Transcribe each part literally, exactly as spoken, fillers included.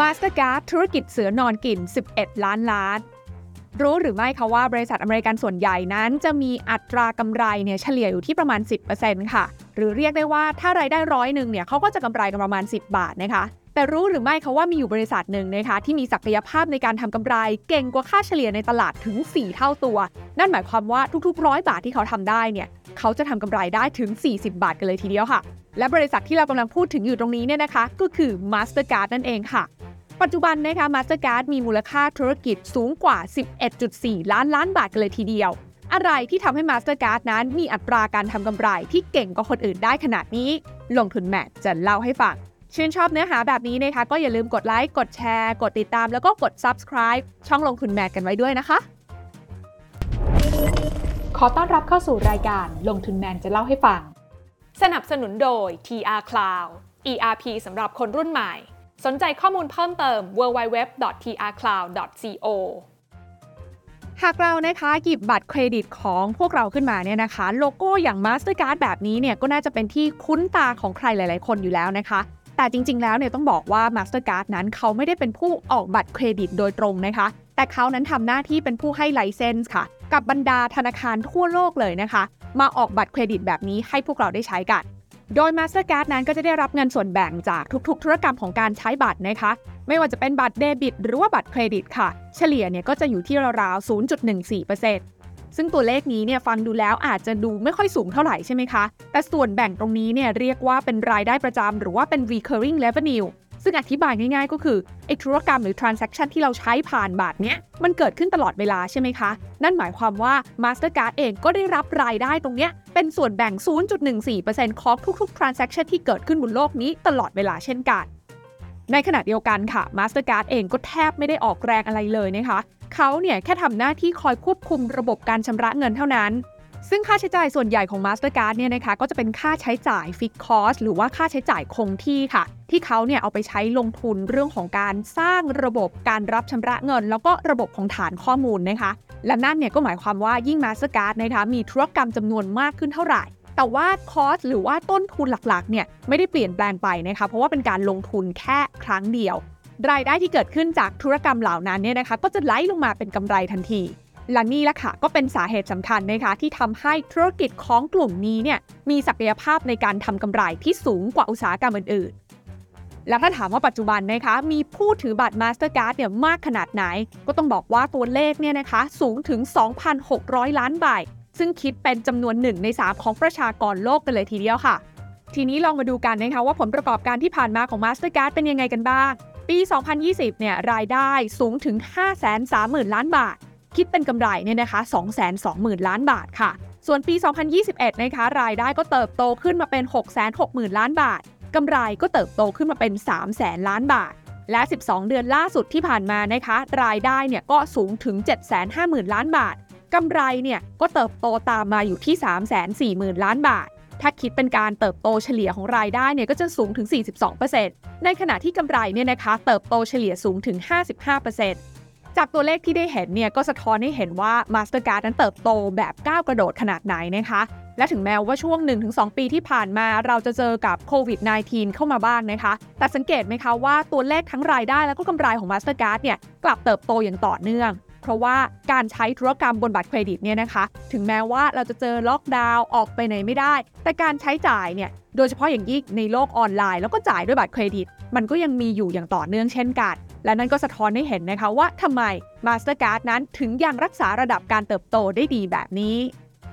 Mastercard ธุรกิจเสือนอนกินสิบเอ็ดล้านล้านรู้หรือไม่คะว่าบริษัทอเมริกันส่วนใหญ่นั้นจะมีอัตรากำไรเนี่ยเฉลี่ยอยู่ที่ประมาณ สิบเปอร์เซ็นต์ ค่ะหรือเรียกได้ว่าถ้ารายได้ร้อยหนึ่งเนี่ยเขาก็จะกำไรกันประมาณสิบบาทนะคะแต่รู้หรือไม่คะว่ามีอยู่บริษัทหนึ่งนะคะที่มีศักยภาพในการทำกำไรเก่งกว่าค่าเฉลี่ยในตลาดถึงสี่เท่าตัวนั่นหมายความว่าทุกๆร้อยบาทที่เขาทำได้เนี่ยเขาจะทำกำไรได้ถึงสี่สิบบาทกันเลยทีเดียวค่ะและบริษัทที่เรากำลังพูดถึงอยู่ตรงนี้เนี่ยนะคะก็คือ Mastercard นั่นเองค่ะปัจจุบันนะคะ Mastercard มีมูลค่าธุรกิจสูงกว่า สิบเอ็ดจุดสี่ล้านล้านบาทกันเลยทีเดียวอะไรที่ทำให้ Mastercard นั้นมีอัตราการทำกำไรที่เก่งกว่าคนอื่นได้ขนาดนี้ลงทุนแมทจะเล่าให้ฟังชื่นชอบเนื้อหาแบบนี้นะคะก็อย่าลืมกดไลค์กดแชร์กดติดตามแล้วก็กด Subscribe ช่องลงทุนแมทกันไว้ด้วยนะคะขอต้อนรับเข้าสู่รายการลงทุนแมนจะเล่าให้ฟังสนับสนุนโดย ที อาร์ Cloud อี อาร์ พี สำหรับคนรุ่นใหม่สนใจข้อมูลเพิ่มเติม ดับเบิลยู ดับเบิลยู ดับเบิลยู ดอท ที อาร์ คลาวด์ ดอท ซี โอ หากเรานะคะหยิบบัตรเครดิตของพวกเราขึ้นมาเนี่ยนะคะโลโก้อย่าง Mastercard แบบนี้เนี่ยก็น่าจะเป็นที่คุ้นตาของใครหลายๆคนอยู่แล้วนะคะแต่จริงๆแล้วเนี่ยต้องบอกว่า Mastercard นั้นเขาไม่ได้เป็นผู้ออกบัตรเครดิตโดยตรงนะคะแต่เขานั้นทำหน้าที่เป็นผู้ให้ไลเซนส์ค่ะกับบรรดาธนาคารทั่วโลกเลยนะคะมาออกบัตรเครดิตแบบนี้ให้พวกเราได้ใช้กันโดย Mastercard นั้นก็จะได้รับเงินส่วนแบ่งจากทุกๆธุรกรรมของการใช้บัตรนะคะไม่ว่าจะเป็นบัตรเดบิตหรือว่าบัตรเครดิตค่ะเฉลี่ยเนี่ยก็จะอยู่ที่ราวๆ ศูนย์จุดหนึ่งสี่เปอร์เซ็นต์ ซึ่งตัวเลขนี้เนี่ยฟังดูแล้วอาจจะดูไม่ค่อยสูงเท่าไหร่ใช่ไหมคะแต่ส่วนแบ่งตรงนี้เนี่ยเรียกว่าเป็นรายได้ประจำหรือว่าเป็น recurring revenueซึ่งอธิบายง่ายๆก็คือไอ้ธุรกรรมหรือ transaction ที่เราใช้ผ่านบัตรเนี้ยมันเกิดขึ้นตลอดเวลาใช่ไหมคะนั่นหมายความว่า Mastercard เองก็ได้รับรายได้ตรงเนี้ยเป็นส่วนแบ่ง ศูนย์จุดหนึ่งสี่เปอร์เซ็นต์ ของทุกๆ transaction ที่เกิดขึ้นบนโลกนี้ตลอดเวลาเช่นกันในขณะเดียวกันค่ะ Mastercard เองก็แทบไม่ได้ออกแรงอะไรเลยนะคะเขาเนี่ยแค่ทำหน้าที่คอยควบคุมระบบการชำระเงินเท่านั้นซึ่งค่าใช้จ่ายส่วนใหญ่ของ Mastercard เนี่ยนะคะก็จะเป็นค่าใช้จ่าย Fixed Cost หรือว่าค่าใช้จ่ายคงที่ค่ะที่เขาเนี่ยเอาไปใช้ลงทุนเรื่องของการสร้างระบบการรับชำระเงินแล้วก็ระบบของฐานข้อมูลนะคะและนั่นเนี่ยก็หมายความว่ายิ่ง Mastercard นะคะมีธุรกรรมจำนวนมากขึ้นเท่าไหร่แต่ว่า Cost หรือว่าต้นทุนหลักๆเนี่ยไม่ได้เปลี่ยนแปลงไปนะคะเพราะว่าเป็นการลงทุนแค่ครั้งเดียวรายได้ที่เกิดขึ้นจากธุรกรรมเหล่านั้นเนี่ยนะคะก็จะไหลลงมาเป็นกำไรทันทีและนี่แหละค่ะก็เป็นสาเหตุสำคัญนะคะที่ทำให้ธุรกิจของกลุ่มนี้เนี่ยมีศักยภาพในการทำกำไรที่สูงกว่าอุตสาหกรรมอื่นๆและถ้าถามว่าปัจจุบันนะคะมีผู้ถือบัตร Mastercard เนี่ยมากขนาดไหนก็ต้องบอกว่าตัวเลขเนี่ยนะคะสูงถึง สองพันหกร้อยล้านใบซึ่งคิดเป็นจำนวนหนึ่งในสามของประชากรโลกกันเลยทีเดียวค่ะทีนี้ลองมาดูกันนะคะว่าผลประกอบการที่ผ่านมาของ Mastercard เป็นยังไงกันบ้างปีสองพันยี่สิบเนี่ยรายได้สูงถึง ห้าแสนสามหมื่นล้านบาทคิดเป็นกำไรเนี่ยนะคะ สองแสนสองหมื่นล้านบาทค่ะส่วนปีสองพันยี่สิบเอ็ดนะคะรายได้ก็เติบโตขึ้นมาเป็น หกแสนหกหมื่นล้านบาทกำไรก็เติบโตขึ้นมาเป็น สามแสนล้านบาทและสิบสองเดือนล่าสุดที่ผ่านมานะคะรายได้เนี่ยก็สูงถึง เจ็ดแสนห้าหมื่นล้านบาทกำไรเนี่ยก็เติบโตตามมาอยู่ที่ สามแสนสี่หมื่นล้านบาทถ้าคิดเป็นการเติบโตเฉลี่ยของรายได้เนี่ยก็จะสูงถึง สี่สิบสองเปอร์เซ็นต์ ในขณะที่กำไรเนี่ยนะคะเติบโตเฉลี่ยสูงถึง ห้าสิบห้าเปอร์เซ็นต์จากตัวเลขที่ได้เห็นเนี่ยก็สะท้อนให้เห็นว่า Mastercard นั้นเติบโตแบบก้าวกระโดดขนาดไหนนะคะและถึงแม้ว่าช่วง หนึ่งถึงสองปีที่ผ่านมาเราจะเจอกับโควิด สิบเก้า เข้ามาบ้างนะคะแต่สังเกตไหมคะว่าตัวเลขทั้งรายได้แล้วก็กำไรของ Mastercard เนี่ยกลับเติบโตอย่างต่อเนื่องเพราะว่าการใช้ธุรกรรมบนบัตรเครดิตเนี่ยนะคะถึงแม้ว่าเราจะเจอล็อกดาวน์ออกไปไหนไม่ได้แต่การใช้จ่ายเนี่ยโดยเฉพาะอย่างยิ่งในโลกออนไลน์แล้วก็จ่ายด้วยบัตรเครดิตมันก็ยังมีอยู่อย่างต่อเนื่องเช่นกันและนั่นก็สะท้อนให้เห็นนะคะว่าทำไม Mastercard นั้นถึงยังรักษาระดับการเติบโตได้ดีแบบนี้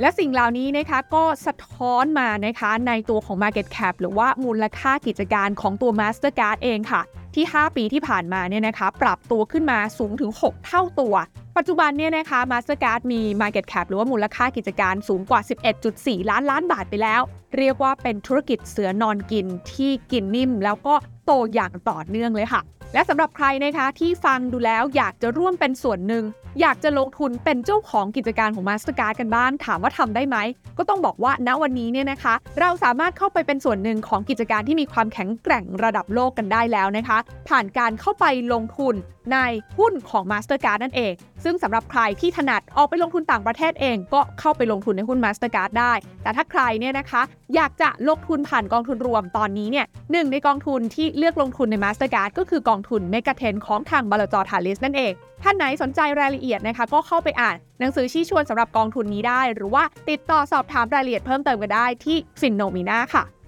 และสิ่งเหล่านี้นะคะก็สะท้อนมานะคะในตัวของ Market Cap หรือว่ามูลค่ากิจการของตัว Mastercard เองค่ะที่ห้าปีที่ผ่านมาเนี่ยนะคะปรับตัวขึ้นมาสูงถึงหกเท่าตัวปัจจุบันเนี่ยนะคะ Mastercard มี Market Cap หรือว่ามูลค่ากิจการสูงกว่า สิบเอ็ดจุดสี่ล้านล้านบาทไปแล้วเรียกว่าเป็นธุรกิจเสือนอนกินที่กินนิ่มแล้วก็โตอย่างต่อเนื่องเลยค่ะและสำหรับใครนะคะที่ฟังดูแล้วอยากจะร่วมเป็นส่วนหนึ่ง อยากจะลงทุนเป็นเจ้าของกิจการของ Mastercard กันบ้างถามว่าทำได้ไหมก็ต้องบอกว่าณวันนี้เนี่ยนะคะเราสามารถเข้าไปเป็นส่วนหนึ่งของกิจการที่มีความแข็งแกร่งระดับโลกกันได้แล้วนะคะผ่านการเข้าไปลงทุนในหุ้นของ Mastercard นั่นเองซึ่งสำหรับใครที่ถนัดออกไปลงทุนต่างประเทศเองก็เข้าไปลงทุนในหุ้น Mastercard ได้แต่ถ้าใครเนี่ยนะคะอยากจะลงทุนผ่านกองทุนรวมตอนนี้เนี่ยหนึ่งในกองทุนที่เลือกลงทุนใน Mastercard ก็คือกองทุน Megatrend ของทางบลจ. ธาลิสนั่นเองท่านไหนสนใจรายละเอียดนะคะก็เข้าไปอ่านหนังสือชี้ชวนสำหรับกองทุนนี้ได้หรือว่าติดต่อสอบถามรายละเอียดเพิ่มเติมกันได้ที่ฟินโนมีนาค่ะ